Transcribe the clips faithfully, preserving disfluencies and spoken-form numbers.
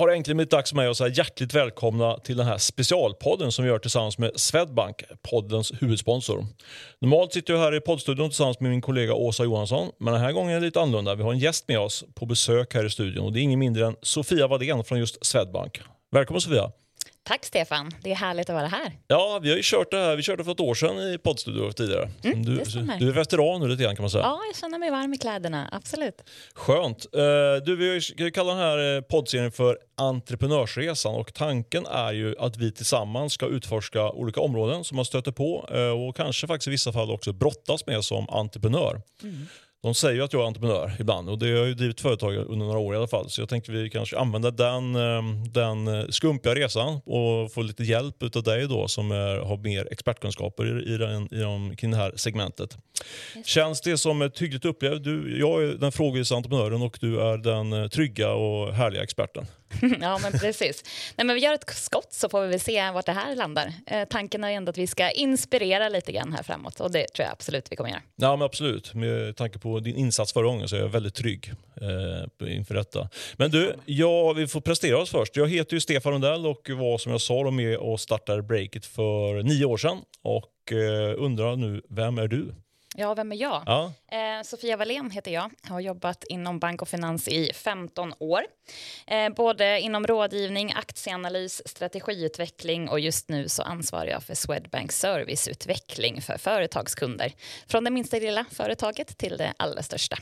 har egentligen mitt dags med att säga hjärtligt välkomna till den här specialpodden som vi gör tillsammans med Swedbank, poddens huvudsponsor. Normalt sitter jag här i poddstudion tillsammans med min kollega Åsa Johansson, men den här gången är det lite annorlunda. Vi har en gäst med oss på besök här i studion och det är ingen mindre än Sofia Wallén från just Swedbank. Välkommen Sofia! Tack Stefan, det är härligt att vara här. Ja, vi har ju kört det här, vi körde för ett år sedan i poddstudio tidigare. Mm, du, du är veteran nu lite grann kan man säga. Ja, jag känner mig varm i kläderna, absolut. Skönt. Du, vi kallar den här poddserien för Entreprenörsresan och tanken är ju att vi tillsammans ska utforska olika områden som man stöter på och kanske faktiskt i vissa fall också brottas med som entreprenör. Mm. De säger ju att jag är entreprenör ibland och det har jag ju drivit företag under några år i alla fall. Så jag tänkte vi kanske använder den, den skumpiga resan och få lite hjälp utav dig då som är, har mer expertkunskaper i, den, i de, kring det här segmentet. Just. Känns det som ett hyggligt upplevt? Du, jag är den frågvisa entreprenören och du är den trygga och härliga experten. Ja men precis. Nej, men vi gör ett skott så får vi väl se vart det här landar. Eh, tanken är ändå att vi ska inspirera lite grann här framåt och det tror jag absolut vi kommer göra. Ja men absolut, med tanke på din insats förra gången så är jag väldigt trygg eh, inför detta. Men du, ja, vi får prestera oss först. Jag heter ju Stefan Lundell och var som jag sa då med och startade Breakit för nio år sedan och eh, undrar nu, vem är du? Ja, vem är jag? Ja. Eh, Sofia Wallén heter jag. Jag har jobbat inom bank och finans i femton år. Eh, både inom rådgivning, aktieanalys, strategiutveckling och just nu så ansvarar jag för Swedbank serviceutveckling för företagskunder. Från det minsta lilla företaget till det allra största.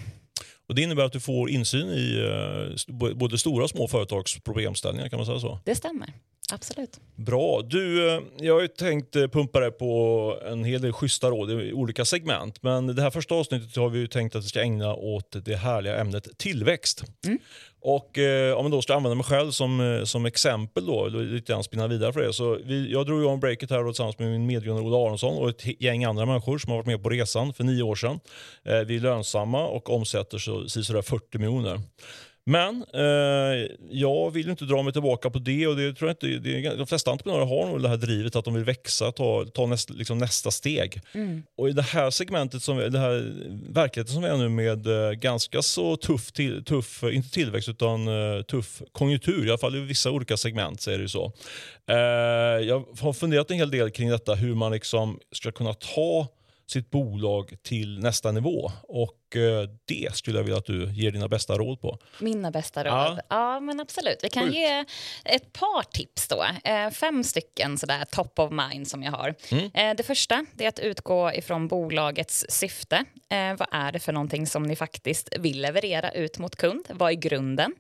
Och det innebär att du får insyn i eh, både stora och små företagsproblemställningar, kan man säga så? Det stämmer. Absolut. Bra. Du, jag har ju tänkt pumpa dig på en hel del schyssta råd i olika segment. Men det här första avsnittet har vi ju tänkt att vi ska ägna åt det härliga ämnet tillväxt. Mm. Och eh, om jag då ska använda mig själv som, som exempel då, lite grann spinna vidare för det. Så vi, jag drog ju om Breakit här då, tillsammans med min medgrundare Ola Aronsson och ett gäng andra människor som har varit med på resan för nio år sedan. Eh, vi är lönsamma och omsätter så, så där fyrtio miljoner. Men eh, jag vill inte dra mig tillbaka på det och det tror jag inte, det är, de flesta entreprenörer har nog det här drivet att de vill växa, ta, ta näst, liksom nästa steg. Mm. Och i det här segmentet, som, det här verkligheten som är nu med eh, ganska så tuff, till, tuff, inte tillväxt utan eh, tuff konjunktur, i alla fall i vissa olika segment så är det ju så. Eh, jag har funderat en hel del kring detta, hur man liksom ska kunna ta sitt bolag till nästa nivå och det skulle jag vilja att du ger dina bästa råd på. Mina bästa råd? Ja, ja men absolut. Vi kan Skjut. ge ett par tips då. Fem stycken sådär top of mind som jag har. Mm. Det första är att utgå ifrån bolagets syfte. Vad är det för någonting som ni faktiskt vill leverera ut mot kund? Vad är grunden?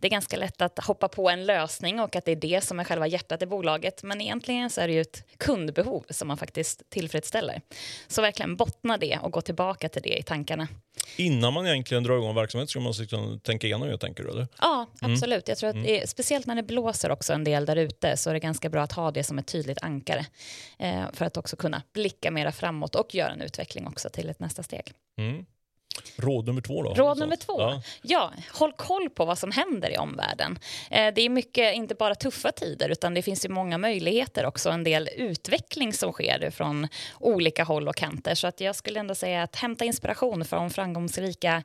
Det är ganska lätt att hoppa på en lösning och att det är det som är själva hjärtat i bolaget. Men egentligen så är det ju ett kundbehov som man faktiskt tillfredsställer. Så verkligen bottna det och gå tillbaka till det i tankarna. Innan man egentligen drar igång verksamhet ska man liksom tänka igenom hur jag tänker, eller? Ja, absolut. Mm. Jag tror att det är, speciellt när det blåser också en del där ute så är det ganska bra att ha det som ett tydligt ankare eh, för att också kunna blicka mera framåt och göra en utveckling också till ett nästa steg. Mm. Råd nummer två då? Råd nummer två? Ja. ja, håll koll på vad som händer i omvärlden. Eh, det är mycket, inte bara tuffa tider utan det finns ju många möjligheter också. En del utveckling som sker från olika håll och kanter. Så att jag skulle ändå säga att hämta inspiration från framgångsrika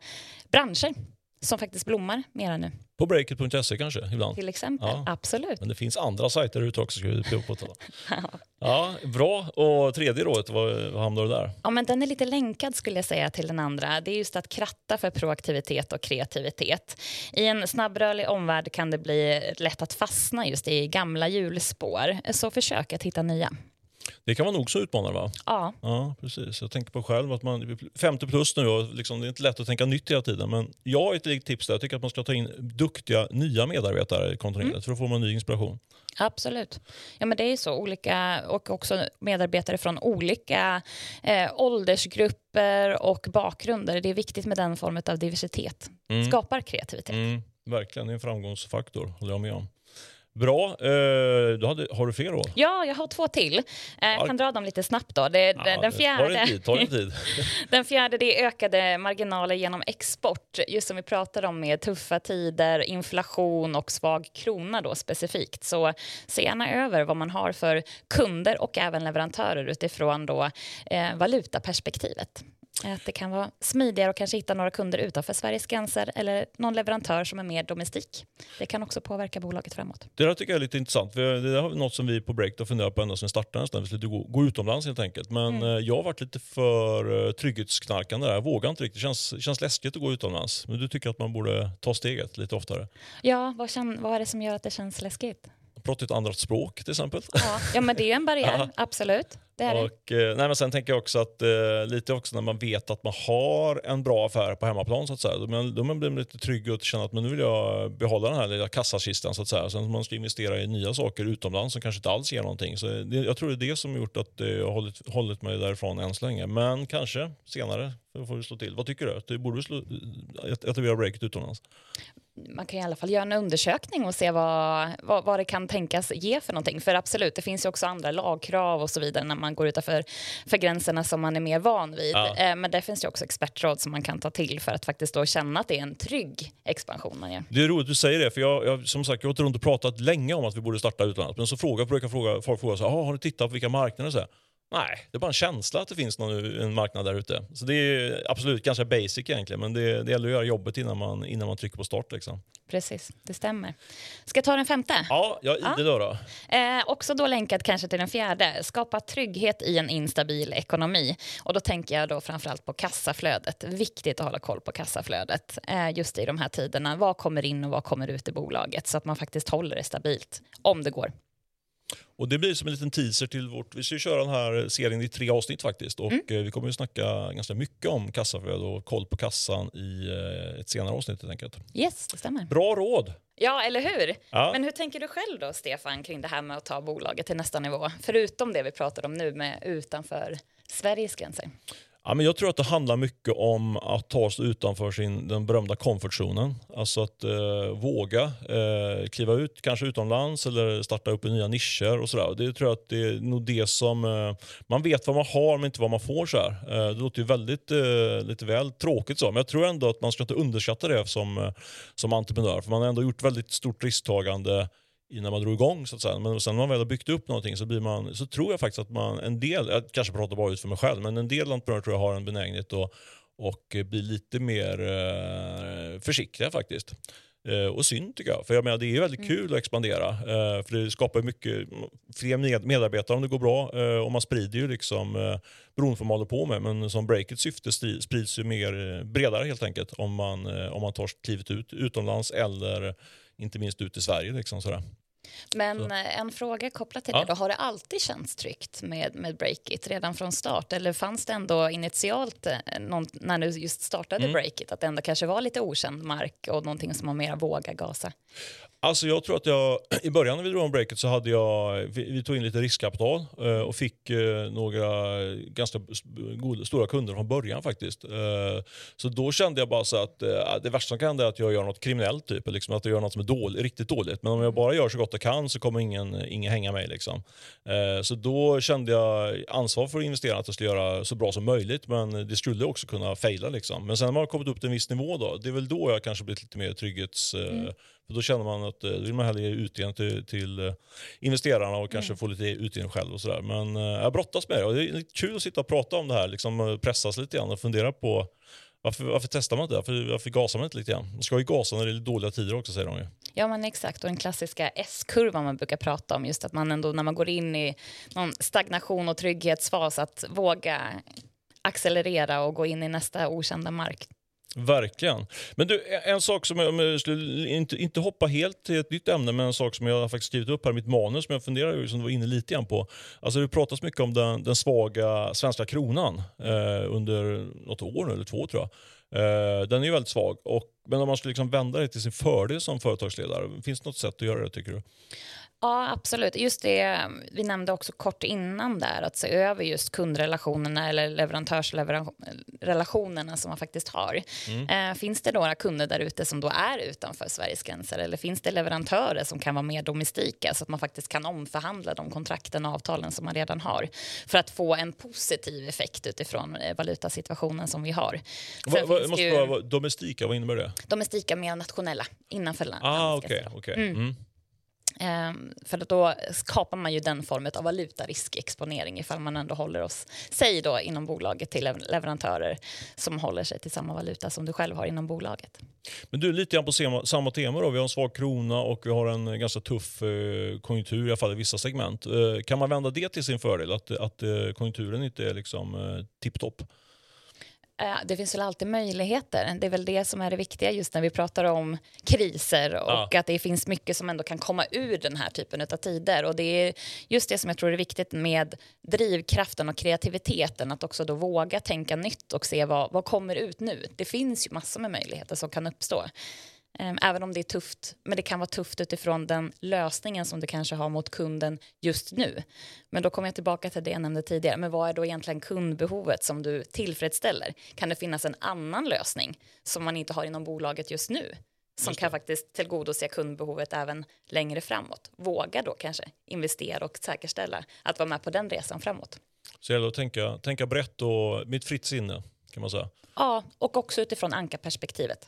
branscher som faktiskt blommar mera nu. På breakit punkt se kanske ibland. Till exempel, ja. Absolut. Men det finns andra sajter ute också ska vi påpåtala. ja. ja, bra. Och tredje rådet, vad, vad hamnar du där? Ja, men den är lite länkad skulle jag säga till den andra. Det är just att kratta för proaktivitet och kreativitet. I en snabbrörlig omvärld kan det bli lätt att fastna just i gamla hjulspår. Så försök att hitta nya. Det kan vara nog så utmanande va? Ja. Ja, precis. Jag tänker på själv att man femtio plus nu och liksom, det är inte lätt att tänka nytt hela tiden. Men jag har ett litet tips där. Jag tycker att man ska ta in duktiga nya medarbetare i kontinuerligt mm. för att få en ny inspiration. Absolut. Ja men det är ju så olika och också medarbetare från olika eh, åldersgrupper och bakgrunder. Det är viktigt med den formen av diversitet. Mm. Skapar kreativitet. Mm. Verkligen, det är en framgångsfaktor håller jag med om. Bra. Eh, du hade, har du fler råd? Ja, jag har två till. Eh, jag kan dra dem lite snabbt då. Det, ja, den fjärde, tar det tid, tar det tid. Den fjärde det är ökade marginaler genom export. Just som vi pratade om med tuffa tider, inflation och svag krona då specifikt. Så se gärna över vad man har för kunder och även leverantörer utifrån då, eh, valutaperspektivet. Att det kan vara smidigare och kanske hitta några kunder utanför Sveriges gränser eller någon leverantör som är mer domestik. Det kan också påverka bolaget framåt. Det där tycker jag är lite intressant. Det är något som vi på Breakit har funderat på ända sedan vi startade nästan. Vi skulle gå utomlands helt enkelt. Men mm. jag har varit lite för trygghetsknarkande där. Jag vågar inte riktigt. Det känns, känns läskigt att gå utomlands. Men du tycker att man borde ta steget lite oftare. Ja, vad, kän, vad är det som gör att det känns läskigt? Prata ett annat språk till exempel. Ja, ja men det är ju en barriär, absolut. Det är och, det. Eh, nej, men sen tänker jag också att eh, lite också när man vet att man har en bra affär på hemmaplan så att säga. Då, men, då man blir man lite trygg och känner att men nu vill jag behålla den här lilla kassakistan så att säga. Sen man ska investera i nya saker utomlands som kanske inte alls ger någonting. Så det, jag tror det är det som gjort att eh, jag har hållit, hållit mig därifrån än så länge. Men kanske senare får vi slå till. Vad tycker du? Du borde slå, att, att vi har breakat utomlands. Man kan i alla fall göra en undersökning och se vad, vad, vad det kan tänkas ge för någonting. För absolut, det finns ju också andra lagkrav och så vidare när man går utanför för gränserna som man är mer van vid. Ja. Men det finns ju också expertråd som man kan ta till för att faktiskt då känna att det är en trygg expansion man gör. Det är roligt att du säger det, för jag, jag som sagt, jag har inte runt pratat länge om att vi borde starta utlandet. Men så frågar, brukar fråga, folk fråga så här, har du tittat på vilka marknader så här? Nej, det är bara en känsla att det finns någon, en marknad där ute. Så det är absolut ganska basic egentligen. Men det, det gäller att göra jobbet innan man, innan man trycker på start. Liksom. Precis, det stämmer. Ska jag ta den femte? Ja, jag ja. det då. då. Eh, också då länkat kanske till den fjärde. Skapa trygghet i en instabil ekonomi. Och då tänker jag då framförallt på kassaflödet. Viktigt att hålla koll på kassaflödet. Eh, just i de här tiderna. Vad kommer in och vad kommer ut i bolaget? Så att man faktiskt håller det stabilt. Om det går. Och det blir som en liten teaser till vårt... Vi ska ju köra den här serien i tre avsnitt faktiskt. Och mm. vi kommer ju snacka ganska mycket om kassaflöde och koll på kassan i ett senare avsnitt helt enkelt. Yes, det stämmer. Bra råd! Ja, eller hur? Ja. Men hur tänker du själv då, Stefan, kring det här med att ta bolaget till nästa nivå? Förutom det vi pratar om nu med utanför Sveriges gränser. Ja, men jag tror att det handlar mycket om att ta sig utanför sin, den berömda komfortzonen. Alltså att eh, våga eh, kliva ut, kanske utomlands eller starta upp i nya nischer och sådär. Det tror jag att det är nog det som... Eh, man vet vad man har men inte vad man får så här. Eh, det låter ju väldigt eh, lite väl tråkigt så. Men jag tror ändå att man ska inte underskatta det som, eh, som entreprenör. För man har ändå gjort väldigt stort risktagande innan man drog igång så att säga. Men sen när man väl har byggt upp någonting så blir man, så tror jag faktiskt att man en del, jag kanske pratar bara ut för mig själv, men en del entreprenörer tror jag har en benägenhet och, och blir lite mer eh, försiktiga faktiskt. Eh, och synd tycker jag. För jag menar det är väldigt kul att expandera. Eh, för det skapar mycket fler med- medarbetare om det går bra. Eh, och man sprider ju liksom eh, beroende på vad man håller på med. Men som Breakits syfte stri- sprids ju mer eh, bredare helt enkelt. Om man, eh, om man tar klivet ut utomlands eller inte minst ut i Sverige liksom sådär. Men så. En fråga kopplat till ja. det då. Har det alltid känts tryggt med, med Breakit redan från start? Eller fanns det ändå initialt någon, när du just startade mm. Breakit att det ändå kanske var lite okänd mark och någonting som man mer vågar gasa? Alltså jag tror att jag, i början när vi drog om Breakit så hade jag, vi, vi tog in lite riskkapital eh, och fick eh, några ganska goda, stora kunder från början faktiskt. Eh, så då kände jag bara så att eh, det värsta som kan hända är att jag gör något kriminellt typ, liksom att jag gör något som är dåligt, riktigt dåligt. Men om jag bara gör så gott jag kan så kommer ingen, ingen hänga mig liksom. Eh, så då kände jag ansvar för att investera att jag skulle göra så bra som möjligt, men det skulle också kunna fejla liksom. Men sen när man har kommit upp till en viss nivå då, det är väl då jag kanske blivit lite mer trygghets... Eh, mm. För då känner man att vill man hellre ge utdelning till, till investerarna och kanske mm. få lite utdelning själv och sådär. Men jag brottas med det och det är kul att sitta och prata om det här. Liksom pressas lite grann och fundera på varför, varför testar man inte det? Varför, varför gasar man inte lite grann? Man ska ju gasa när det är dåliga tider också, säger de ju. Ja, men exakt. Och den klassiska S-kurvan man brukar prata om. Just att man ändå när man går in i någon stagnation och trygghetsfas att våga accelerera och gå in i nästa okända mark. Verkligen. Men du, en sak som jag skulle inte, inte hoppa helt till ett nytt ämne, men en sak som jag har faktiskt skrivit upp här i mitt manus som jag funderar ju, som du var inne lite grann på. Alltså det pratas mycket om den, den svaga svenska kronan eh, under något år nu, eller två tror jag. Eh, den är ju väldigt svag. Och, men om man skulle liksom vända det till sin fördel som företagsledare, finns det något sätt att göra det tycker du? Ja, absolut. Just det, vi nämnde också kort innan där att se över just kundrelationerna eller leverantörsrelationerna som man faktiskt har. Mm. Eh, finns det några kunder där ute som då är utanför Sveriges gränser eller finns det leverantörer som kan vara mer domestika så att man faktiskt kan omförhandla de kontrakten och avtalen som man redan har för att få en positiv effekt utifrån valutasituationen som vi har. Va, va, måste ju... vara, domestika, vad innebär det? Domestika mer nationella, innanför land. Ah, okej, okay, okej. Okay. Mm. Mm. För då skapar man ju den formen av valutariskexponering ifall man ändå håller oss, säg då inom bolaget till leverantörer som håller sig till samma valuta som du själv har inom bolaget. Men du, lite grann på samma tema då, vi har en svag krona och vi har en ganska tuff konjunktur i alla fall i vissa segment. Kan man vända det till sin fördel att, att konjunkturen inte är liksom tipptopp? Det finns väl alltid möjligheter. Det är väl det som är det viktiga just när vi pratar om kriser och ja. Att det finns mycket som ändå kan komma ur den här typen av tider. Och det är just det som jag tror är viktigt med drivkraften och kreativiteten, att också då våga tänka nytt och se vad, vad kommer ut nu. Det finns ju massor med möjligheter som kan uppstå. Även om det är tufft, men det kan vara tufft utifrån den lösningen som du kanske har mot kunden just nu. Men då kommer jag tillbaka till det jag nämnde tidigare. Men vad är då egentligen kundbehovet som du tillfredsställer? Kan det finnas en annan lösning som man inte har inom bolaget just nu? Som kan faktiskt tillgodose kundbehovet även längre framåt. Våga då kanske investera och säkerställa att vara med på den resan framåt. Så jag då tänka, tänka brett och mitt fritt sinne kan man säga. Ja, och också utifrån ankarperspektivet.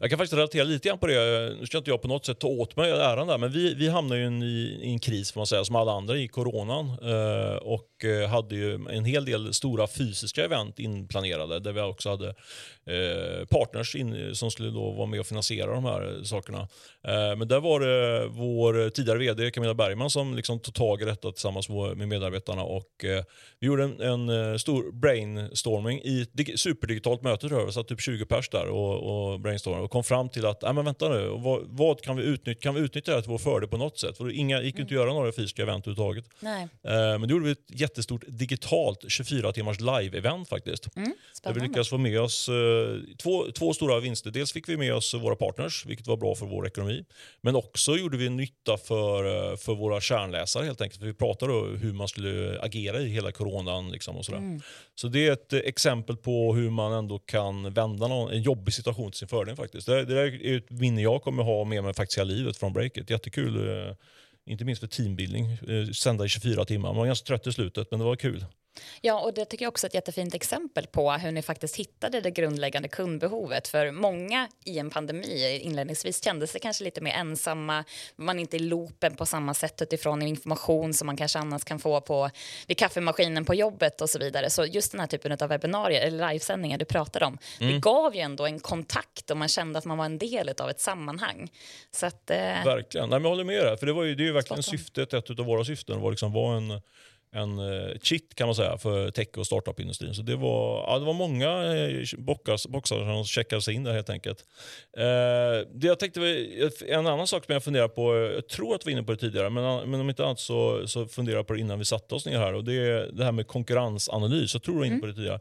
Jag kan faktiskt relatera lite grann på det. Nu ska inte jag på något sätt ta åt mig äran där. Men vi, vi hamnade ju i, i en kris får man säga, som alla andra i coronan. Eh, och hade ju en hel del stora fysiska event inplanerade. Där vi också hade eh, partners in, som skulle då vara med och finansiera de här sakerna. Eh, men där var det vår tidigare vd Camilla Bergman som liksom tog tag i detta tillsammans med medarbetarna. Och eh, vi gjorde en, en stor brainstorming i ett superdigitalt möte tror jag. Så typ tjugo pers där och, och brainstorming. Och kom fram till att, nej men vänta nu, vad, vad kan vi utnyttja? Kan vi utnyttja det här till vår fördel på något sätt? För det inga, gick ju inte att göra några fysiska event överhuvudtaget. Nej. Eh, men då gjorde vi ett jättestort digitalt tjugofyra timmars live-event faktiskt. Mm, där vi lyckades få med oss eh, två, två stora vinster. Dels fick vi med oss våra partners, vilket var bra för vår ekonomi. Men också gjorde vi nytta för, för våra kärnläsare helt enkelt. För vi pratade om hur man skulle agera i hela coronan liksom, och sådär. Mm. Så det är ett exempel på hur man ändå kan vända någon, en jobbig situation till sin fördel. Faktiskt. Det, det där är ett minne jag kommer ha med mig faktiskt i livet från Breakit. Jättekul, eh, inte minst för teambildning. Eh, sända i tjugofyra timmar. Man var ganska trött i slutet, men det var kul. Ja, och det tycker jag också är ett jättefint exempel på hur ni faktiskt hittade det grundläggande kundbehovet. För många i en pandemi inledningsvis kände sig kanske lite mer ensamma. Man är inte i loopen på samma sätt utifrån information som man kanske annars kan få på, vid kaffemaskinen på jobbet och så vidare. Så just den här typen av webbinarier eller livesändningar du pratade om, mm. det gav ju ändå en kontakt och man kände att man var en del av ett sammanhang. Så att, eh... Verkligen, nej men jag håller med dig. För det var ju, det är ju verkligen syftet, ett av våra syften var liksom var en... en shit kan man säga för tech- och startup-industrin. Så det var, ja, det var många boxar, boxar som checkade sig in där helt enkelt. Eh, det jag tänkte en annan sak som jag funderar på, jag tror att vi var inne på det tidigare, men, men om inte annat så, så funderar jag på det innan vi satte oss ner här. Och det är det här med konkurrensanalys, jag tror jag var inne på det tidigare.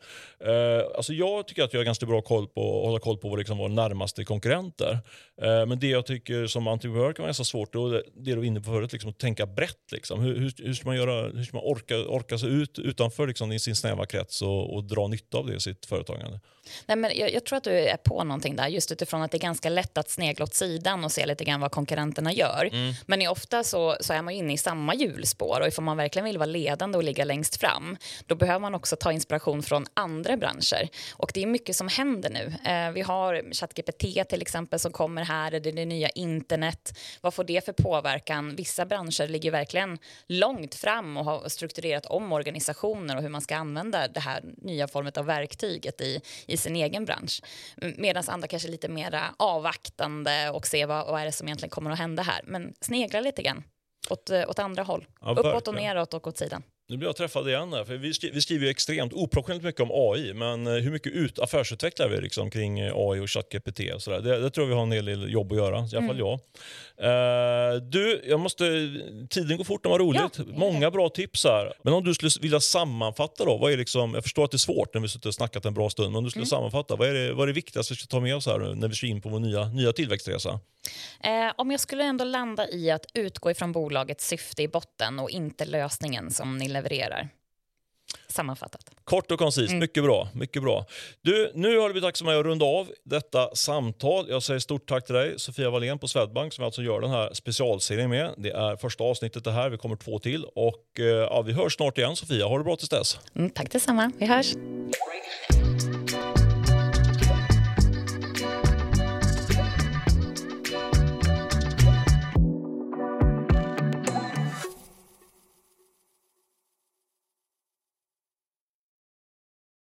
Eh, alltså jag tycker att jag har ganska bra koll på, hålla koll på vad liksom våra närmaste konkurrenter. Eh, men det jag tycker som entreprenör kan vara ganska svårt, och det, det du är inne på förut, liksom, att tänka brett. Liksom. Hur, hur, hur ska man göra, hur ska man orka Orka, orka sig ut utanför liksom, i sin snäva krets och, och dra nytta av det i sitt företagande. Nej, men jag, jag tror att du är på någonting där, just utifrån att det är ganska lätt att snegla åt sidan och se lite grann vad konkurrenterna gör. Mm. Men ofta så, så är man inne i samma hjulspår, och ifall man verkligen vill vara ledande och ligga längst fram, då behöver man också ta inspiration från andra branscher. Och det är mycket som händer nu. Eh, vi har ChatGPT till exempel som kommer här, det är det nya internet. Vad får det för påverkan? Vissa branscher ligger verkligen långt fram och har strukturerat om organisationer och hur man ska använda det här nya formen av verktyget i, i sin egen bransch. Medan andra kanske är lite mer avvaktande och se vad, vad är det som egentligen kommer att hända här. Men snegla lite grann åt, åt andra håll. Ja, uppåt och neråt och åt sidan. Nu blir jag träffad igen här, för vi skriver, vi skriver ju extremt oproportionellt mycket om A I, men hur mycket ut affärsutvecklar vi liksom kring A I och ChatGPT och sådär. Det, det tror vi har en hel del jobb att göra, i alla fall jag. Mm. Uh, du, jag måste, tiden går fort, det var roligt. Ja. Många bra tips här. Men om du skulle vilja sammanfatta då, vad är liksom, jag förstår att det är svårt när vi sitter och snackat en bra stund, men om du skulle mm. sammanfatta, vad är det, vad är det viktigaste vi ska ta med oss här när vi ska in på vår nya, nya tillväxtresa? Eh, om jag skulle ändå landa i att utgå ifrån bolagets syfte i botten och inte lösningen som ni levererar. Sammanfattat. Kort och koncist, mm. mycket bra, mycket bra. Du, nu har det blivit dags för mig att runda av detta samtal. Jag säger stort tack till dig, Sofia Wallén på Swedbank, som alltså gör den här specialserien med. Det är första avsnittet det här, vi kommer två till. Och ja, vi hörs snart igen, Sofia. Ha det bra tills dess. Mm, tack detsamma, vi hörs.